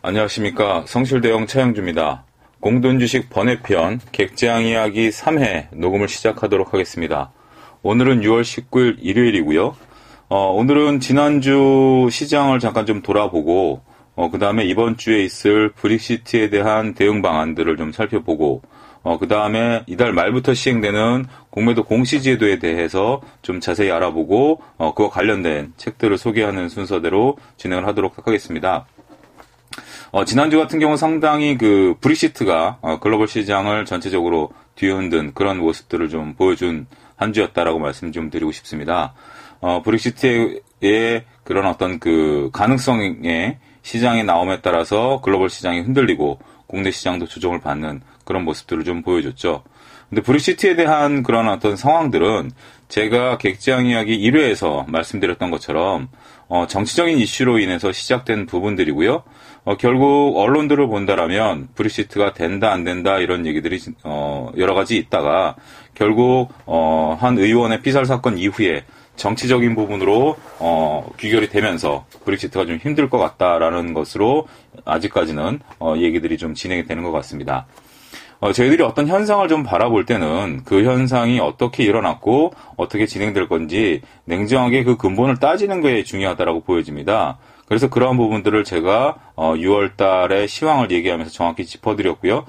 안녕하십니까. 성실대형 차영주입니다. 공든주식 번외편 객장 이야기 3회 녹음을 시작하도록 하겠습니다. 오늘은 6월 19일 일요일이고요. 오늘은 지난주 시장을 잠깐 좀 돌아보고 그 다음에 이번 주에 있을 브릭시트에 대한 대응 방안들을 좀 살펴보고 그 다음에 이달 말부터 시행되는 공매도 공시제도에 대해서 좀 자세히 알아보고 그와 관련된 책들을 소개하는 순서대로 진행을 하도록 하겠습니다. 지난주 같은 경우 상당히 그 브렉시트가 글로벌 시장을 전체적으로 뒤흔든 그런 모습들을 좀 보여준 한 주였다라고 말씀 좀 드리고 싶습니다. 브렉시트의 그런 어떤 그 가능성의 시장의 나옴에 따라서 글로벌 시장이 흔들리고 국내 시장도 조정을 받는 그런 모습들을 좀 보여줬죠. 근데 브렉시트에 대한 그런 어떤 상황들은 제가 객장 이야기 1회에서 말씀드렸던 것처럼 정치적인 이슈로 인해서 시작된 부분들이고요. 결국 언론들을 본다라면 브렉시트가 된다 안 된다 이런 얘기들이 여러 가지 있다가 결국 한 의원의 피살 사건 이후에 정치적인 부분으로 귀결이 되면서 브렉시트가 좀 힘들 것 같다라는 것으로 아직까지는 얘기들이 좀 진행이 되는 것 같습니다. 저희들이 어떤 현상을 좀 바라볼 때는 그 현상이 어떻게 일어났고 어떻게 진행될 건지 냉정하게 그 근본을 따지는 게 중요하다라고 보여집니다. 그래서 그러한 부분들을 제가 6월 달에 시황을 얘기하면서 정확히 짚어드렸고요.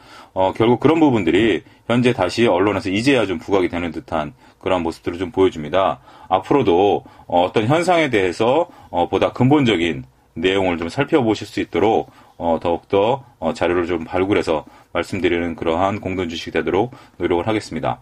결국 그런 부분들이 현재 다시 언론에서 이제야 좀 부각이 되는 듯한 그런 모습들을 좀 보여줍니다. 앞으로도 어떤 현상에 대해서 보다 근본적인 내용을 좀 살펴보실 수 있도록 더욱더 자료를 좀 발굴해서 말씀드리는 그러한 공동주식이 되도록 노력을 하겠습니다.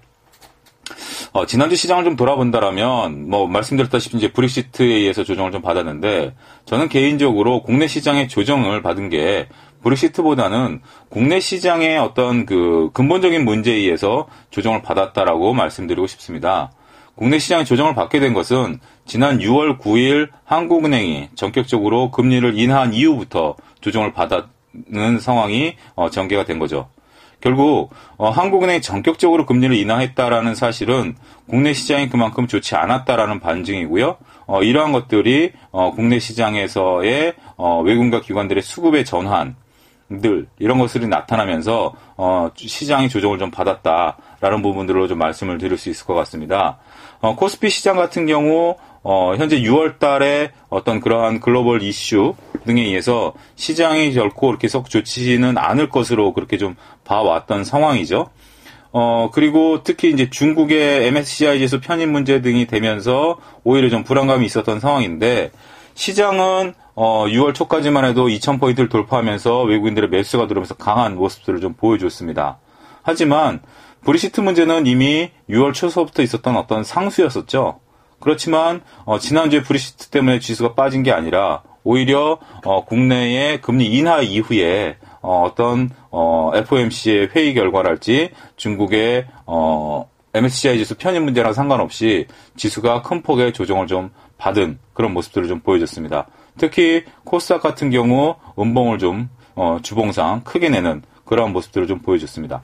지난주 시장을 좀 돌아본다라면 말씀드렸다시피 이제 브렉시트에 의해서 조정을 좀 받았는데 저는 개인적으로 국내 시장의 조정을 받은 게 브렉시트보다는 국내 시장의 어떤 그 근본적인 문제에 의해서 조정을 받았다라고 말씀드리고 싶습니다. 국내 시장이 조정을 받게 된 것은 지난 6월 9일 한국은행이 전격적으로 금리를 인하한 이후부터 조정을 받는 상황이 전개가 된 거죠. 결국 한국은행이 전격적으로 금리를 인하했다라는 사실은 국내 시장이 그만큼 좋지 않았다라는 반증이고요. 이러한 것들이 국내 시장에서의 외국인과 기관들의 수급의 전환 이런 것들이 나타나면서 시장이 조정을 좀 받았다라는 부분들로 좀 말씀을 드릴 수 있을 것 같습니다. 코스피 시장 같은 경우 현재 6월 달에 어떤 그러한 글로벌 이슈 등에 의해서 시장이 결코 그렇게 썩 좋지는 않을 것으로 그렇게 좀 봐왔던 상황이죠. 그리고 특히 이제 중국의 MSCI 지수 편입 문제 등이 되면서 오히려 좀 불안감이 있었던 상황인데 시장은 6월 초까지만 해도 2000포인트를 돌파하면서 외국인들의 매수가 들어오면서 강한 모습들을 좀 보여줬습니다. 하지만 브렉시트 문제는 이미 6월 초서부터 있었던 어떤 상수였었죠. 그렇지만 지난주에 브렉시트 때문에 지수가 빠진 게 아니라 오히려 국내의 금리 인하 이후에 어떤 FOMC의 회의 결과랄지 중국의 MSCI 지수 편입 문제랑 상관없이 지수가 큰 폭의 조정을 좀 받은 그런 모습들을 좀 보여줬습니다. 특히 코스닥 같은 경우 음봉을 좀 주봉상 크게 내는 그러한 모습들을 좀 보여줬습니다.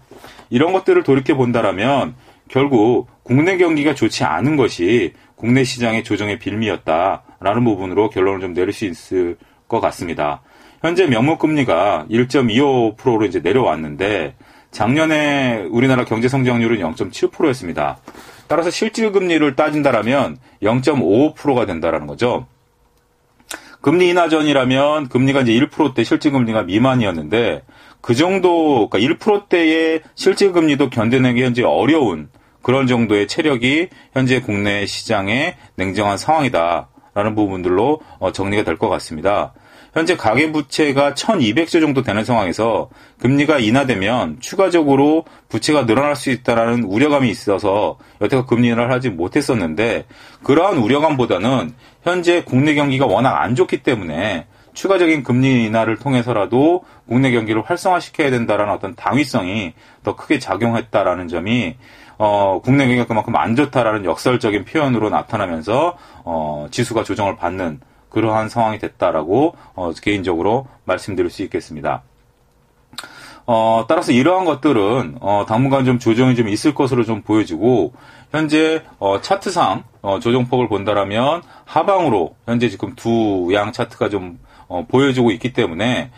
이런 것들을 돌이켜본다라면 결국 국내 경기가 좋지 않은 것이 국내 시장의 조정의 빌미였다라는 부분으로 결론을 좀 내릴 수 있을 것 같습니다. 현재 명목금리가 1.25%로 이제 내려왔는데 작년에 우리나라 경제성장률은 0.7%였습니다. 따라서 실질금리를 따진다라면 0.55%가 된다라는 거죠. 금리 인하 전이라면 금리가 이제 1%대 실질금리가 미만이었는데 그 정도, 그러니까 1%대의 실질금리도 견뎌내기 현재 어려운 그런 정도의 체력이 현재 국내 시장의 냉정한 상황이다라는 부분들로 정리가 될 것 같습니다. 현재 가계부채가 1200조 정도 되는 상황에서 금리가 인하되면 추가적으로 부채가 늘어날 수 있다는 우려감이 있어서 여태껏 금리 인하를 하지 못했었는데 그러한 우려감보다는 현재 국내 경기가 워낙 안 좋기 때문에 추가적인 금리 인하를 통해서라도 국내 경기를 활성화시켜야 된다라는 어떤 당위성이 더 크게 작용했다라는 점이 국내 경기가 그만큼 안 좋다라는 역설적인 표현으로 나타나면서 지수가 조정을 받는 그러한 상황이 됐다라고 개인적으로 말씀드릴 수 있겠습니다. 따라서 이러한 것들은 당분간 좀 조정이 좀 있을 것으로 좀 보여지고 현재 차트상 조정폭을 본다라면 하방으로 현재 지금 두 양 차트가 좀 보여지고 있기 때문에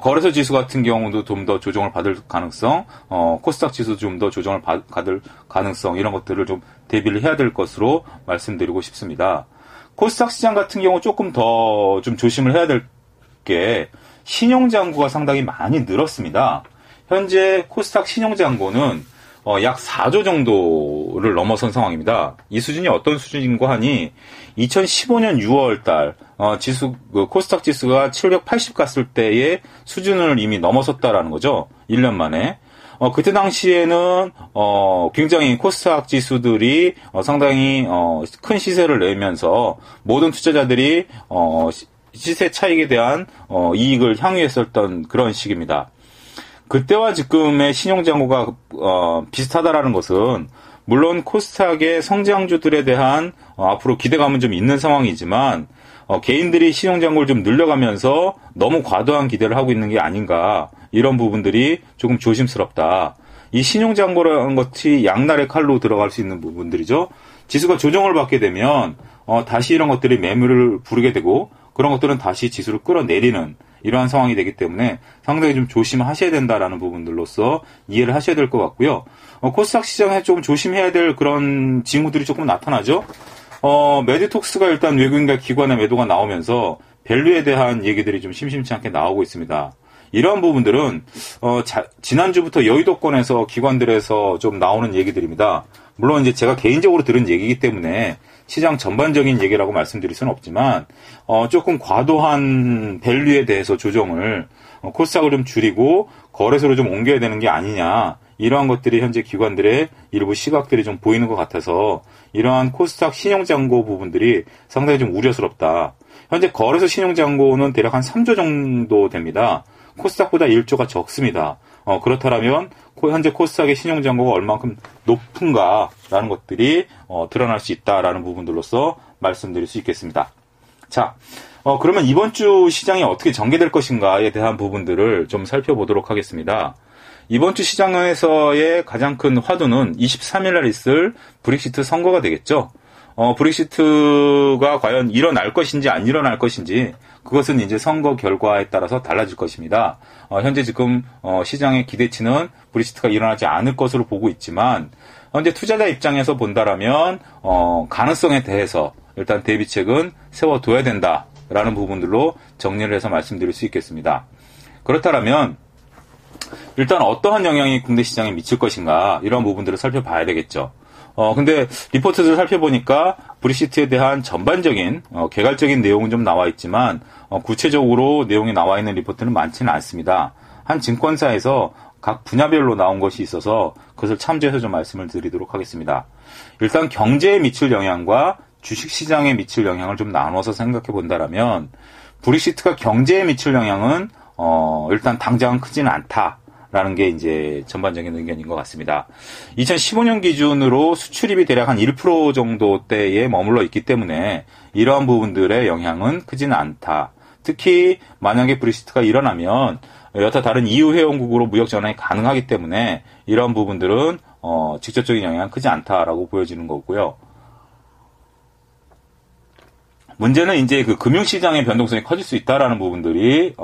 거래소 지수 같은 경우도 좀 더 조정을 받을 가능성, 코스닥 지수 좀 더 조정을 받을 가능성 이런 것들을 좀 대비를 해야 될 것으로 말씀드리고 싶습니다. 코스닥 시장 같은 경우 조금 더 좀 조심을 해야 될 게 신용잔고가 상당히 많이 늘었습니다. 현재 코스닥 신용잔고는 약 4조 정도를 넘어선 상황입니다. 이 수준이 어떤 수준인가 하니 2015년 6월달 코스닥 지수가 780 갔을 때의 수준을 이미 넘어섰다라는 거죠. 1년 만에. 그때 당시에는 굉장히 코스닥 지수들이 상당히 큰 시세를 내면서 모든 투자자들이 시세 차익에 대한 이익을 향유했었던 그런 시기입니다. 그때와 지금의 신용잔고가 비슷하다라는 것은 물론 코스닥의 성장주들에 대한 앞으로 기대감은 좀 있는 상황이지만 개인들이 신용잔고를 좀 늘려가면서 너무 과도한 기대를 하고 있는 게 아닌가 이런 부분들이 조금 조심스럽다. 이 신용잔고라는 것이 양날의 칼로 들어갈 수 있는 부분들이죠. 지수가 조정을 받게 되면 다시 이런 것들이 매물을 부르게 되고 그런 것들은 다시 지수를 끌어내리는 이러한 상황이 되기 때문에 상당히 좀 조심하셔야 된다라는 부분들로서 이해를 하셔야 될 것 같고요. 코스닥 시장에 좀 조심해야 될 그런 징후들이 조금 나타나죠. 메디톡스가 일단 외국인과 기관의 매도가 나오면서 밸류에 대한 얘기들이 좀 심심치 않게 나오고 있습니다. 이런 부분들은 지난주부터 여의도권에서 기관들에서 좀 나오는 얘기들입니다. 물론 이제 제가 개인적으로 들은 얘기이기 때문에 시장 전반적인 얘기라고 말씀드릴 수는 없지만 조금 과도한 밸류에 대해서 조정을 코스닥을 좀 줄이고 거래소로 좀 옮겨야 되는 게 아니냐 이러한 것들이 현재 기관들의 일부 시각들이 좀 보이는 것 같아서 이러한 코스닥 신용잔고 부분들이 상당히 좀 우려스럽다. 현재 거래소 신용잔고는 대략 한 3조 정도 됩니다. 코스닥보다 1조가 적습니다. 그렇다면 현재 코스닥의 신용잔고가 얼만큼 높은가라는 것들이 드러날 수 있다라는 부분들로서 말씀드릴 수 있겠습니다. 자, 그러면 이번 주 시장이 어떻게 전개될 것인가에 대한 부분들을 좀 살펴보도록 하겠습니다. 이번 주 시장에서의 가장 큰 화두는 23일 날 있을 브렉시트 선거가 되겠죠. 브렉시트가 과연 일어날 것인지 안 일어날 것인지 그것은 이제 선거 결과에 따라서 달라질 것입니다. 현재 지금 시장의 기대치는 브렉시트가 일어나지 않을 것으로 보고 있지만 현재 투자자 입장에서 본다라면 가능성에 대해서 일단 대비책은 세워둬야 된다라는 부분들로 정리를 해서 말씀드릴 수 있겠습니다. 그렇다면 일단 어떠한 영향이 국내 시장에 미칠 것인가 이런 부분들을 살펴봐야 되겠죠. 근데 리포트를 살펴보니까 브렉시트에 대한 전반적인 개괄적인 내용은 좀 나와 있지만 구체적으로 내용이 나와 있는 리포트는 많지는 않습니다. 한 증권사에서 각 분야별로 나온 것이 있어서 그것을 참조해서 좀 말씀을 드리도록 하겠습니다. 일단 경제에 미칠 영향과 주식시장에 미칠 영향을 좀 나눠서 생각해 본다라면 브렉시트가 경제에 미칠 영향은 일단 당장은 크지는 않다. 라는 게 이제 전반적인 의견인 것 같습니다. 2015년 기준으로 수출입이 대략 한 1% 정도대에 머물러 있기 때문에 이러한 부분들의 영향은 크진 않다. 특히 만약에 브렉시트가 일어나면 여타 다른 EU 회원국으로 무역 전환이 가능하기 때문에 이러한 부분들은 직접적인 영향은 크지 않다라고 보여지는 거고요. 문제는 이제 그 금융시장의 변동성이 커질 수 있다라는 부분들이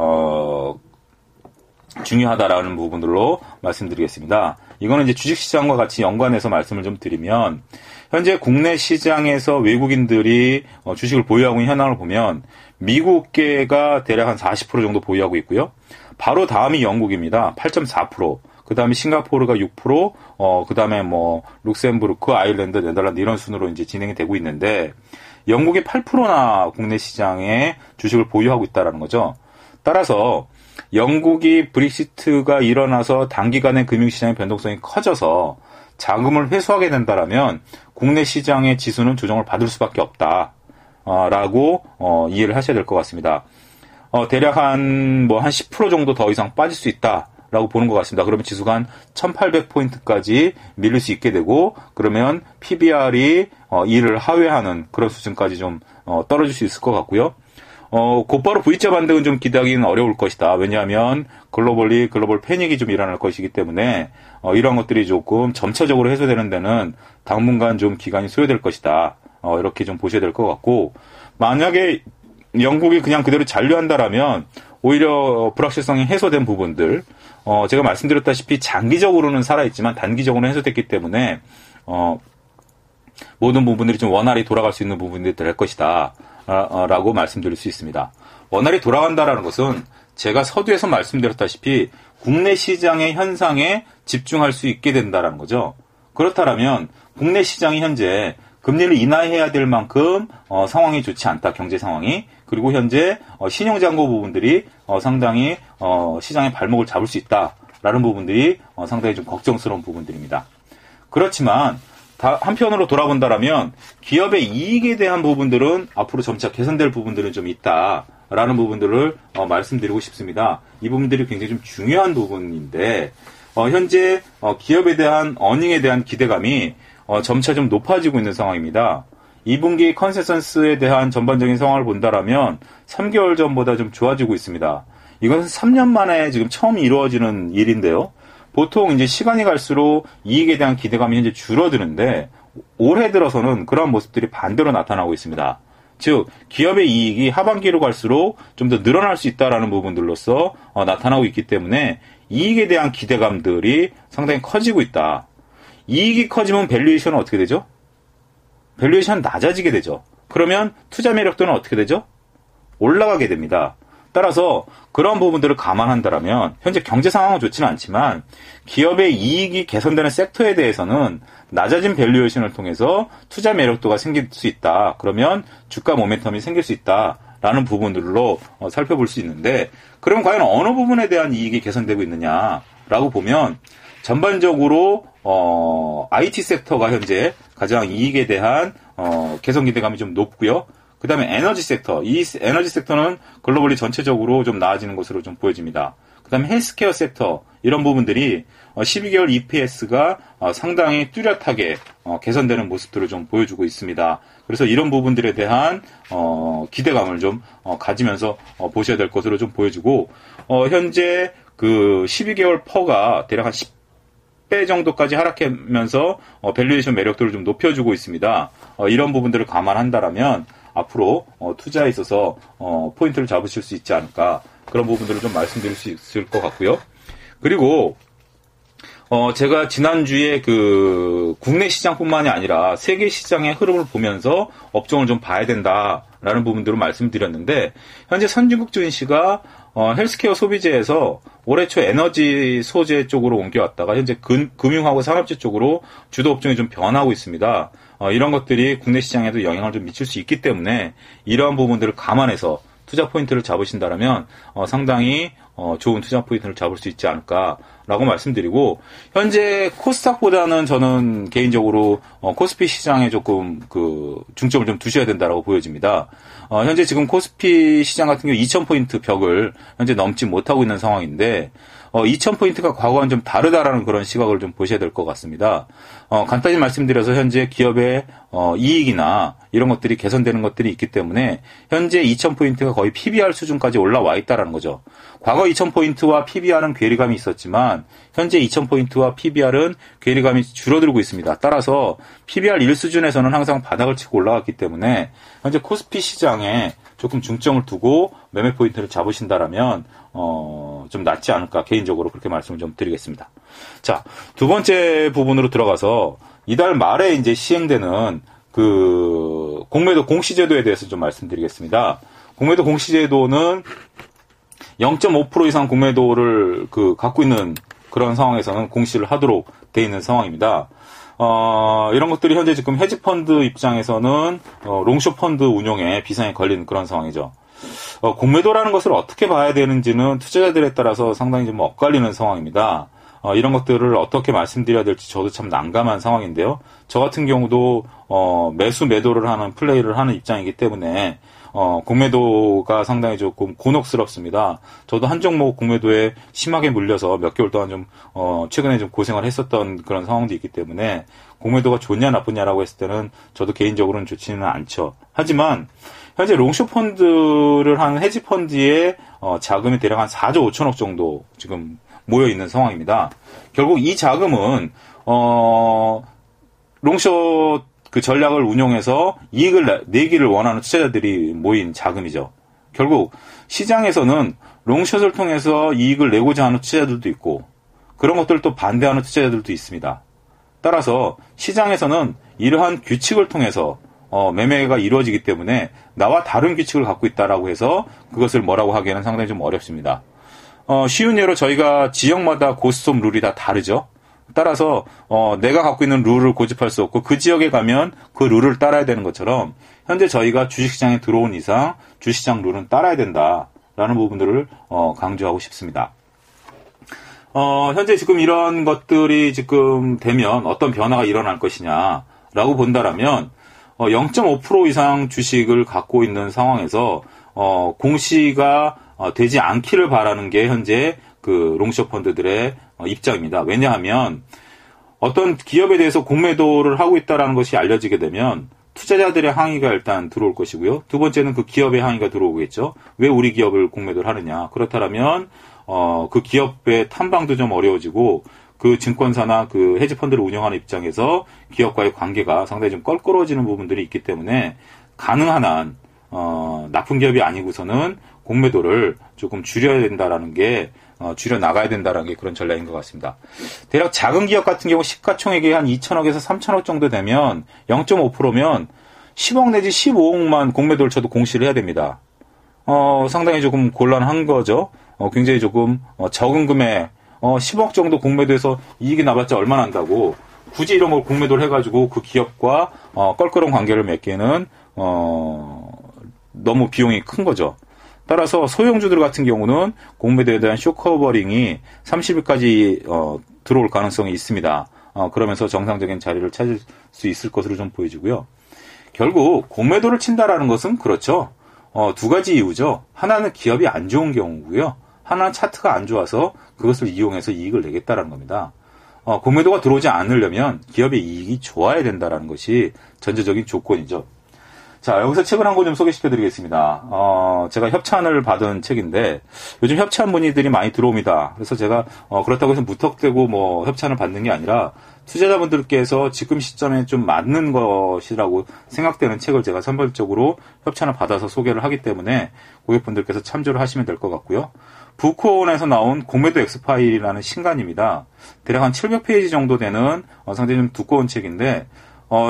중요하다라는 부분들로 말씀드리겠습니다. 이거는 이제 주식시장과 같이 연관해서 말씀을 좀 드리면 현재 국내 시장에서 외국인들이 주식을 보유하고 있는 현황을 보면 미국계가 대략 한 40% 정도 보유하고 있고요. 바로 다음이 영국입니다. 8.4%. 그 다음에 싱가포르가 6%, 그 다음에 룩셈부르크, 아일랜드, 네덜란드 이런 순으로 이제 진행이 되고 있는데 영국이 8%나 국내 시장에 주식을 보유하고 있다라는 거죠. 따라서 영국이 브렉시트가 일어나서 단기간에 금융시장의 변동성이 커져서 자금을 회수하게 된다라면 국내 시장의 지수는 조정을 받을 수밖에 없다라고 이해를 하셔야 될 것 같습니다. 대략 한 10% 정도 더 이상 빠질 수 있다라고 보는 것 같습니다. 그러면 지수가 한 1800포인트까지 밀릴 수 있게 되고, 그러면 PBR이 2를 하회하는 그런 수준까지 좀 떨어질 수 있을 것 같고요. 곧바로 V자 반등은 좀 기대하기는 어려울 것이다. 왜냐하면 글로벌 패닉이 좀 일어날 것이기 때문에 이러한 것들이 조금 점차적으로 해소되는 데는 당분간 좀 기간이 소요될 것이다. 이렇게 좀 보셔야 될 것 같고, 만약에 영국이 그냥 그대로 잔류한다라면 오히려 불확실성이 해소된 부분들, 제가 말씀드렸다시피 장기적으로는 살아있지만 단기적으로는 해소됐기 때문에 모든 부분들이 좀 원활히 돌아갈 수 있는 부분들이 될 것이다. 라고 말씀드릴 수 있습니다. 원활히 돌아간다라는 것은 제가 서두에서 말씀드렸다시피 국내 시장의 현상에 집중할 수 있게 된다라는 거죠. 그렇다면 국내 시장이 현재 금리를 인하해야 될 만큼 상황이 좋지 않다. 경제 상황이. 그리고 현재 신용잔고 부분들이 상당히 시장의 발목을 잡을 수 있다라는 부분들이 상당히 좀 걱정스러운 부분들입니다. 그렇지만 한편으로 돌아본다라면 기업의 이익에 대한 부분들은 앞으로 점차 개선될 부분들은 좀 있다라는 부분들을 말씀드리고 싶습니다. 이 부분들이 굉장히 좀 중요한 부분인데 현재 기업에 대한 어닝에 대한 기대감이 점차 좀 높아지고 있는 상황입니다. 2분기 컨센서스에 대한 전반적인 상황을 본다라면 3개월 전보다 좀 좋아지고 있습니다. 이건 3년 만에 지금 처음 이루어지는 일인데요. 보통 이제 시간이 갈수록 이익에 대한 기대감이 현재 줄어드는데 올해 들어서는 그러한 모습들이 반대로 나타나고 있습니다. 즉 기업의 이익이 하반기로 갈수록 좀 더 늘어날 수 있다라는 부분들로서 나타나고 있기 때문에 이익에 대한 기대감들이 상당히 커지고 있다. 이익이 커지면 밸류에이션은 어떻게 되죠? 밸류에이션은 낮아지게 되죠. 그러면 투자 매력도는 어떻게 되죠? 올라가게 됩니다. 따라서 그런 부분들을 감안한다면 현재 경제 상황은 좋지는 않지만 기업의 이익이 개선되는 섹터에 대해서는 낮아진 밸류에이션을 통해서 투자 매력도가 생길 수 있다. 그러면 주가 모멘텀이 생길 수 있다라는 부분들로 살펴볼 수 있는데, 그럼 과연 어느 부분에 대한 이익이 개선되고 있느냐라고 보면 전반적으로 IT 섹터가 현재 가장 이익에 대한 개선 기대감이 좀 높고요. 그 다음에 에너지 섹터. 이 에너지 섹터는 글로벌리 전체적으로 좀 나아지는 것으로 좀 보여집니다. 그 다음에 헬스케어 섹터. 이런 부분들이 12개월 EPS가 상당히 뚜렷하게 개선되는 모습들을 좀 보여주고 있습니다. 그래서 이런 부분들에 대한 기대감을 좀 가지면서 보셔야 될 것으로 좀 보여주고, 현재 그 12개월 퍼가 대략 한 10배 정도까지 하락하면서 밸류에이션 매력도를 좀 높여주고 있습니다. 이런 부분들을 감안한다라면 앞으로 투자에 있어서 포인트를 잡으실 수 있지 않을까, 그런 부분들을 좀 말씀드릴 수 있을 것 같고요. 그리고 제가 지난주에 그 국내 시장뿐만이 아니라 세계 시장의 흐름을 보면서 업종을 좀 봐야 된다라는 부분들을 말씀드렸는데, 현재 선진국 증시가 헬스케어 소비재에서 올해 초 에너지 소재 쪽으로 옮겨왔다가 현재 금융하고 산업재 쪽으로 주도 업종이 좀 변하고 있습니다. 이런 것들이 국내 시장에도 영향을 좀 미칠 수 있기 때문에 이러한 부분들을 감안해서 투자 포인트를 잡으신다면 상당히 좋은 투자 포인트를 잡을 수 있지 않을까라고 말씀드리고, 현재 코스닥보다는 저는 개인적으로 코스피 시장에 조금 그 중점을 좀 두셔야 된다라고 보여집니다. 현재 지금 코스피 시장 같은 경우 2000포인트 벽을 현재 넘지 못하고 있는 상황인데 2000포인트가 과거와는 좀 다르다라는 그런 시각을 좀 보셔야 될 것 같습니다. 간단히 말씀드려서 현재 기업의 이익이나 이런 것들이 개선되는 것들이 있기 때문에 현재 2000포인트가 거의 PBR 수준까지 올라와 있다라는 거죠. 과거 2000포인트와 PBR은 괴리감이 있었지만 현재 2000포인트와 PBR은 괴리감이 줄어들고 있습니다. 따라서 PBR 1 수준에서는 항상 바닥을 치고 올라왔기 때문에 현재 코스피 시장에 조금 중점을 두고 매매 포인트를 잡으신다라면 좀 낫지 않을까, 개인적으로 그렇게 말씀을 좀 드리겠습니다. 자, 두 번째 부분으로 들어가서 이달 말에 이제 시행되는 그 공매도 공시제도에 대해서 좀 말씀드리겠습니다. 공매도 공시제도는 0.5% 이상 공매도를 갖고 있는 그런 상황에서는 공시를 하도록 돼 있는 상황입니다. 이런 것들이 현재 지금 헤지펀드 입장에서는 롱숏펀드 운용에 비상이 걸린 그런 상황이죠. 공매도라는 것을 어떻게 봐야 되는지는 투자자들에 따라서 상당히 좀 엇갈리는 상황입니다. 이런 것들을 어떻게 말씀드려야 될지 저도 참 난감한 상황인데요. 저 같은 경우도 매수 매도를 하는 플레이를 하는 입장이기 때문에 공매도가 상당히 조금 곤혹스럽습니다. 저도 한 종목 공매도에 심하게 물려서 몇 개월 동안 좀 최근에 좀 고생을 했었던 그런 상황도 있기 때문에 공매도가 좋냐 나쁘냐라고 했을 때는 저도 개인적으로는 좋지는 않죠. 하지만 현재 롱숏 펀드를 한 헤지 펀드에 자금이 대략 한 4조 5천억 정도 지금 모여 있는 상황입니다. 결국 이 자금은 롱숏 그 전략을 운용해서 이익을 내기를 원하는 투자자들이 모인 자금이죠. 결국 시장에서는 롱숏을 통해서 이익을 내고자 하는 투자자들도 있고 그런 것들을 또 반대하는 투자자들도 있습니다. 따라서 시장에서는 이러한 규칙을 통해서 매매가 이루어지기 때문에 나와 다른 규칙을 갖고 있다라고 해서 그것을 뭐라고 하기에는 상당히 좀 어렵습니다. 쉬운 예로 저희가 지역마다 고스톱 룰이 다 다르죠. 따라서 내가 갖고 있는 룰을 고집할 수 없고 그 지역에 가면 그 룰을 따라야 되는 것처럼 현재 저희가 주식시장에 들어온 이상 주식시장 룰은 따라야 된다라는 부분들을 강조하고 싶습니다. 현재 지금 이런 것들이 지금 되면 어떤 변화가 일어날 것이냐라고 본다라면 0.5% 이상 주식을 갖고 있는 상황에서 공시가 되지 않기를 바라는 게 현재 그 롱숏 펀드들의 입장입니다. 왜냐하면 어떤 기업에 대해서 공매도를 하고 있다라는 것이 알려지게 되면 투자자들의 항의가 일단 들어올 것이고요. 두 번째는 그 기업의 항의가 들어오겠죠. 왜 우리 기업을 공매도를 하느냐. 그렇다면 그 기업의 탐방도 좀 어려워지고 그 증권사나 그 헤지펀드를 운영하는 입장에서 기업과의 관계가 상당히 좀 껄끄러워지는 부분들이 있기 때문에 가능한 한 나쁜 기업이 아니고서는 공매도를 조금 줄여야 된다라는 게 줄여나가야 된다라는 게 그런 전략인 것 같습니다. 대략 작은 기업 같은 경우 시가총액이 한 2천억에서 3천억 정도 되면 0.5%면 10억 내지 15억만 공매도를 쳐도 공시를 해야 됩니다. 상당히 조금 곤란한 거죠. 굉장히 조금 적은 금액 10억 정도 공매도에서 이익이 나봤자 얼마 난다고 굳이 이런 걸 공매도를 해가지고 그 기업과 껄끄러운 관계를 맺기에는 너무 비용이 큰 거죠. 따라서 소형주들 같은 경우는 공매도에 대한 쇼커버링이 30일까지 들어올 가능성이 있습니다. 그러면서 정상적인 자리를 찾을 수 있을 것으로 좀 보여지고요. 결국 공매도를 친다라는 것은 그렇죠. 두 가지 이유죠. 하나는 기업이 안 좋은 경우고요. 하나는 차트가 안 좋아서 그것을 이용해서 이익을 내겠다라는 겁니다. 공매도가 들어오지 않으려면 기업의 이익이 좋아야 된다라는 것이 전제적인 조건이죠. 자, 여기서 책을 한 권 좀 소개시켜드리겠습니다. 제가 협찬을 받은 책인데 요즘 협찬 문의들이 많이 들어옵니다. 그래서 제가 그렇다고 해서 무턱대고 뭐 협찬을 받는 게 아니라 투자자분들께서 지금 시점에 좀 맞는 것이라고 생각되는 책을 제가 선별적으로 협찬을 받아서 소개를 하기 때문에 고객분들께서 참조를 하시면 될 것 같고요. 부콘에서 나온 공매도 엑스파일이라는 신간입니다. 대략 한 700페이지 정도 되는 상당히 좀 두꺼운 책인데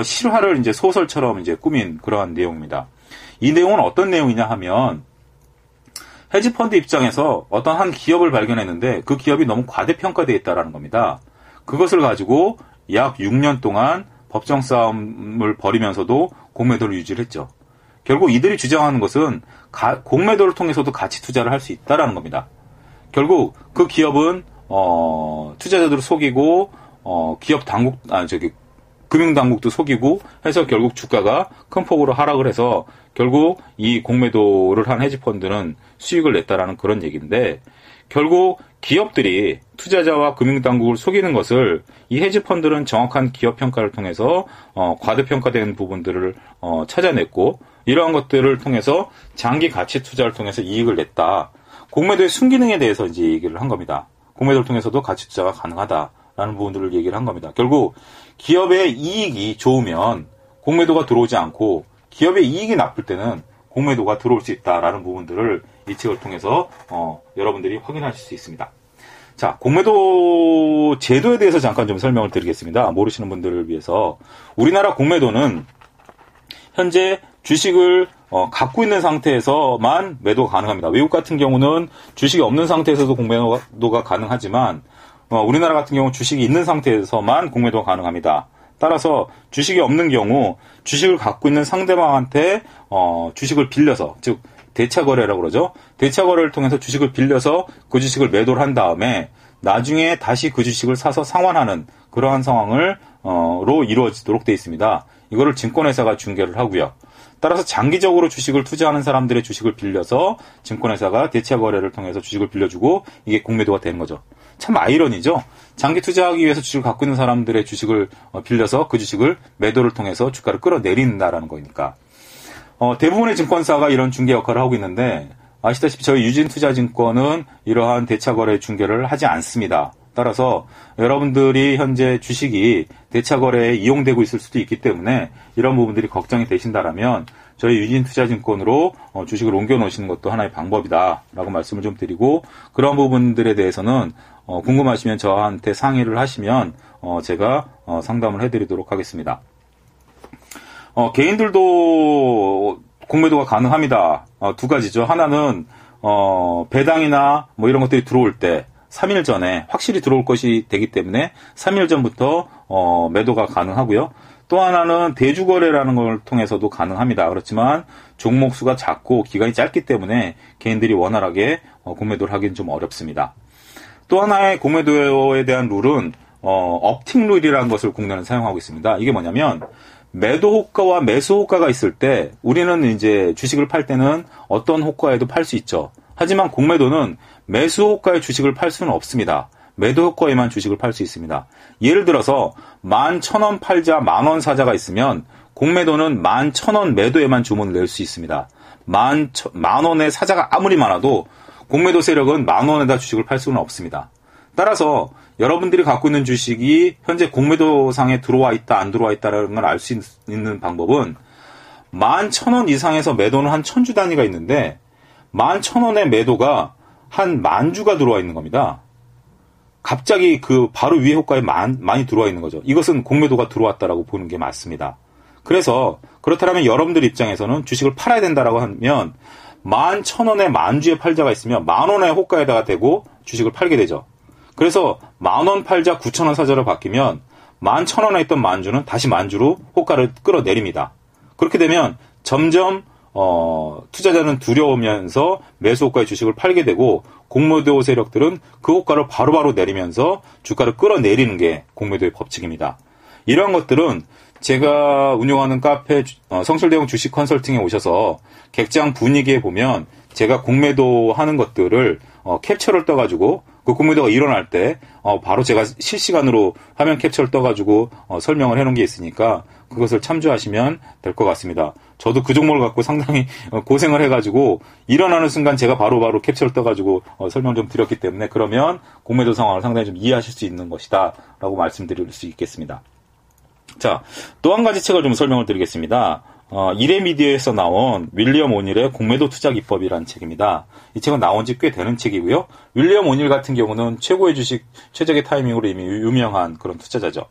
실화를 이제 소설처럼 이제 꾸민 그러한 내용입니다. 이 내용은 어떤 내용이냐 하면 헤지펀드 입장에서 어떤 한 기업을 발견했는데 그 기업이 너무 과대평가되어 있다라는 겁니다. 그것을 가지고 약 6년 동안 법정 싸움을 벌이면서도 공매도를 유지를 했죠. 결국 이들이 주장하는 것은 공매도를 통해서도 같이 투자를 할 수 있다라는 겁니다. 결국 그 기업은 투자자들을 속이고 기업 당국 금융당국도 속이고 해서 결국 주가가 큰 폭으로 하락을 해서 결국 이 공매도를 한 헤지펀드는 수익을 냈다라는 그런 얘기인데 결국 기업들이 투자자와 금융당국을 속이는 것을 이 헤지펀드는 정확한 기업 평가를 통해서 과대평가된 부분들을 찾아냈고 이러한 것들을 통해서 장기 가치 투자를 통해서 이익을 냈다. 공매도의 순기능에 대해서 이제 얘기를 한 겁니다. 공매도를 통해서도 가치 투자가 가능하다라는 부분들을 얘기를 한 겁니다. 결국 기업의 이익이 좋으면 공매도가 들어오지 않고 기업의 이익이 나쁠 때는 공매도가 들어올 수 있다라는 부분들을 이 책을 통해서 여러분들이 확인하실 수 있습니다. 자, 공매도 제도에 대해서 잠깐 좀 설명을 드리겠습니다. 모르시는 분들을 위해서 우리나라 공매도는 현재 주식을 갖고 있는 상태에서만 매도가 가능합니다. 외국 같은 경우는 주식이 없는 상태에서도 공매도가 가능하지만 우리나라 같은 경우 주식이 있는 상태에서만 공매도가 가능합니다. 따라서 주식이 없는 경우 주식을 갖고 있는 상대방한테 주식을 빌려서 즉 대차거래라고 그러죠. 대차거래를 통해서 주식을 빌려서 그 주식을 매도를 한 다음에 나중에 다시 그 주식을 사서 상환하는 그러한 상황으로 이루어지도록 되어 있습니다. 이거를 증권회사가 중개를 하고요. 따라서 장기적으로 주식을 투자하는 사람들의 주식을 빌려서 증권회사가 대차 거래를 통해서 주식을 빌려주고 이게 공매도가 되는 거죠. 참 아이러니죠. 장기 투자하기 위해서 주식을 갖고 있는 사람들의 주식을 빌려서 그 주식을 매도를 통해서 주가를 끌어내린다라는 거니까. 대부분의 증권사가 이런 중개 역할을 하고 있는데 아시다시피 저희 유진투자증권은 이러한 대차 거래 중개를 하지 않습니다. 따라서 여러분들이 현재 주식이 대차 거래에 이용되고 있을 수도 있기 때문에 이런 부분들이 걱정이 되신다라면 저희 유진투자증권으로 주식을 옮겨놓으시는 것도 하나의 방법이다라고 말씀을 좀 드리고 그런 부분들에 대해서는 궁금하시면 저한테 상의를 하시면 제가 상담을 해드리도록 하겠습니다. 개인들도 공매도가 가능합니다. 두 가지죠. 하나는 배당이나 뭐 이런 것들이 들어올 때 3일 전에 확실히 들어올 것이 되기 때문에 3일 전부터 매도가 가능하고요. 또 하나는 대주거래라는 걸 통해서도 가능합니다. 그렇지만 종목수가 작고 기간이 짧기 때문에 개인들이 원활하게 공매도를 하기는 좀 어렵습니다. 또 하나의 공매도에 대한 룰은 업팅 룰이라는 것을 공단은 사용하고 있습니다. 이게 뭐냐면 매도 호가와 매수 호가가 있을 때 우리는 이제 주식을 팔 때는 어떤 호가에도 팔 수 있죠. 하지만 공매도는 매수 호가의 주식을 팔 수는 없습니다. 매도 호가에만 주식을 팔 수 있습니다. 예를 들어서 11,000원 팔자 10,000원 사자가 있으면 공매도는 11,000원 매도에만 주문을 낼 수 있습니다. 10,000원의 사자가 아무리 많아도 공매도 세력은 10,000원에다 주식을 팔 수는 없습니다. 따라서 여러분들이 갖고 있는 주식이 현재 공매도상에 들어와 있다 안 들어와 있다라는 걸 알 수 있는 방법은 11,000원 이상에서 매도는 한 1,000주 단위가 있는데 11,000원의 매도가 한 10,000주가 들어와 있는 겁니다. 갑자기 그 바로 위에 호가에 많이 들어와 있는 거죠. 이것은 공매도가 들어왔다라고 보는 게 맞습니다. 그래서 그렇다면 여러분들 입장에서는 주식을 팔아야 된다라고 하면 11,000원에 10,000주의 팔자가 있으면 10,000원의 호가에다가 대고 주식을 팔게 되죠. 그래서 10,000원 팔자 9,000원 사자로 바뀌면 11,000원에 있던 10,000주는 다시 10,000주로 호가를 끌어내립니다. 그렇게 되면 점점 투자자는 두려우면서 매수 호가의 주식을 팔게 되고 공매도 세력들은 그 호가를 바로바로 내리면서 주가를 끌어내리는 게 공매도의 법칙입니다. 이러한 것들은 제가 운영하는 카페 성실대형 주식 컨설팅에 오셔서 객장 분위기에 보면 제가 공매도 하는 것들을 캡처를 떠가지고 그 공매도가 일어날 때 바로 제가 실시간으로 화면 캡처를 떠가지고 설명을 해놓은 게 있으니까 그것을 참조하시면 될 것 같습니다. 저도 그 종목을 갖고 상당히 고생을 해가지고 일어나는 순간 제가 바로바로 캡처를 떠가지고 설명을 좀 드렸기 때문에 그러면 공매도 상황을 상당히 좀 이해하실 수 있는 것이다 라고 말씀드릴 수 있겠습니다. 자, 또 한 가지 책을 좀 설명을 드리겠습니다. 이레미디어에서 나온 윌리엄 오닐의 공매도 투자 기법이라는 책입니다. 이 책은 나온 지 꽤 되는 책이고요. 윌리엄 오닐 같은 경우는 최고의 주식 최적의 타이밍으로 이미 유명한 그런 투자자죠.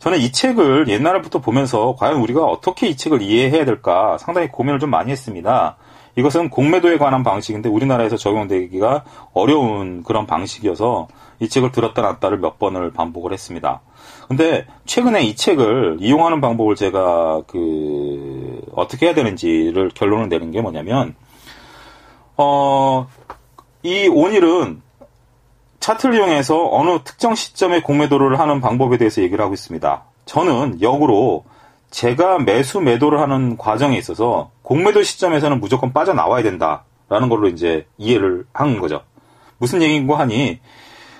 저는 이 책을 옛날부터 보면서 과연 우리가 어떻게 이 책을 이해해야 될까 상당히 고민을 좀 많이 했습니다. 이것은 공매도에 관한 방식인데 우리나라에서 적용되기가 어려운 그런 방식이어서 이 책을 들었다 놨다를 몇 번을 반복을 했습니다. 근데 최근에 이 책을 이용하는 방법을 제가 어떻게 해야 되는지를 결론을 내린 게 뭐냐면 이 오닐은 차트를 이용해서 어느 특정 시점에 공매도를 하는 방법에 대해서 얘기를 하고 있습니다. 저는 역으로 제가 매수 매도를 하는 과정에 있어서 공매도 시점에서는 무조건 빠져나와야 된다라는 걸로 이제 이해를 한 거죠. 무슨 얘기인고 하니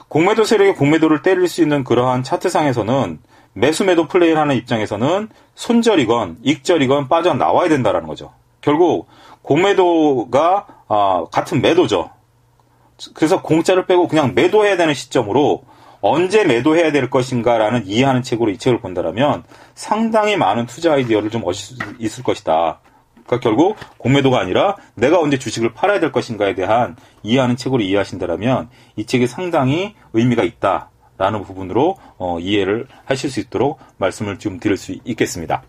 공매도 세력의 공매도를 때릴 수 있는 그러한 차트상에서는 매수 매도 플레이를 하는 입장에서는 손절이건 익절이건 빠져나와야 된다라는 거죠. 결국 공매도가 같은 매도죠. 그래서 공짜를 빼고 그냥 매도해야 되는 시점으로 언제 매도해야 될 것인가라는 이해하는 책으로 이 책을 본다면 상당히 많은 투자 아이디어를 좀 얻을 수 있을 것이다. 그러니까 결국 공매도가 아니라 내가 언제 주식을 팔아야 될 것인가에 대한 이해하는 책으로 이해하신다면 이 책이 상당히 의미가 있다라는 부분으로 이해를 하실 수 있도록 말씀을 좀 드릴 수 있겠습니다.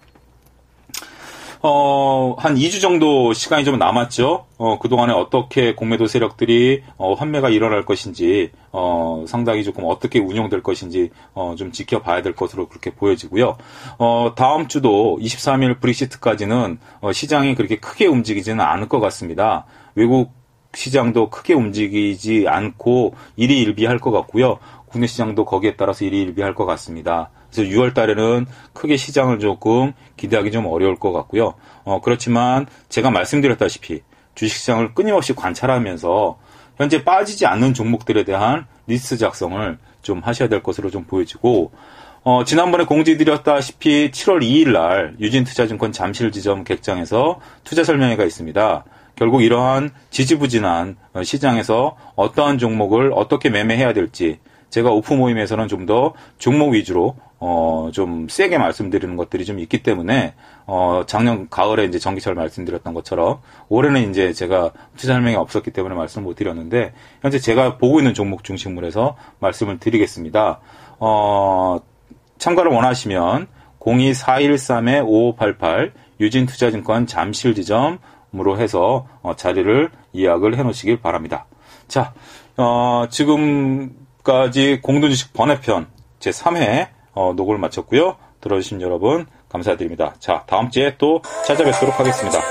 한 2주 정도 시간이 좀 남았죠. 그동안에 어떻게 공매도 세력들이 환매가 일어날 것인지 상당히 조금 어떻게 운영될 것인지 좀 지켜봐야 될 것으로 그렇게 보여지고요. 다음 주도 23일 브릭시트까지는 시장이 그렇게 크게 움직이지는 않을 것 같습니다. 외국 시장도 크게 움직이지 않고 일희일비할 것 같고요. 국내 시장도 거기에 따라서 일희일비할 것 같습니다. 그래서 6월 달에는 크게 시장을 조금 기대하기 좀 어려울 것 같고요. 그렇지만 제가 말씀드렸다시피 주식시장을 끊임없이 관찰하면서 현재 빠지지 않는 종목들에 대한 리스트 작성을 좀 하셔야 될 것으로 좀 보여지고, 지난번에 공지드렸다시피 7월 2일 날 유진투자증권 잠실 지점 객장에서 투자 설명회가 있습니다. 결국 이러한 지지부진한 시장에서 어떠한 종목을 어떻게 매매해야 될지, 제가 오프 모임에서는 좀 더 종목 위주로 좀 세게 말씀드리는 것들이 좀 있기 때문에 작년 가을에 이제 전기철 말씀드렸던 것처럼 올해는 이제 제가 투자 설명이 없었기 때문에 말씀을 못 드렸는데 현재 제가 보고 있는 종목 중심으로 해서 말씀을 드리겠습니다. 참가를 원하시면 02413-5588 유진투자증권 잠실지점으로 해서 자리를 예약을 해놓으시길 바랍니다. 자, 지금까지 공든주식 번외편 제3회 녹음을 마쳤고요. 들어주신 여러분 감사드립니다. 자, 다음 주에 또 찾아뵙도록 하겠습니다.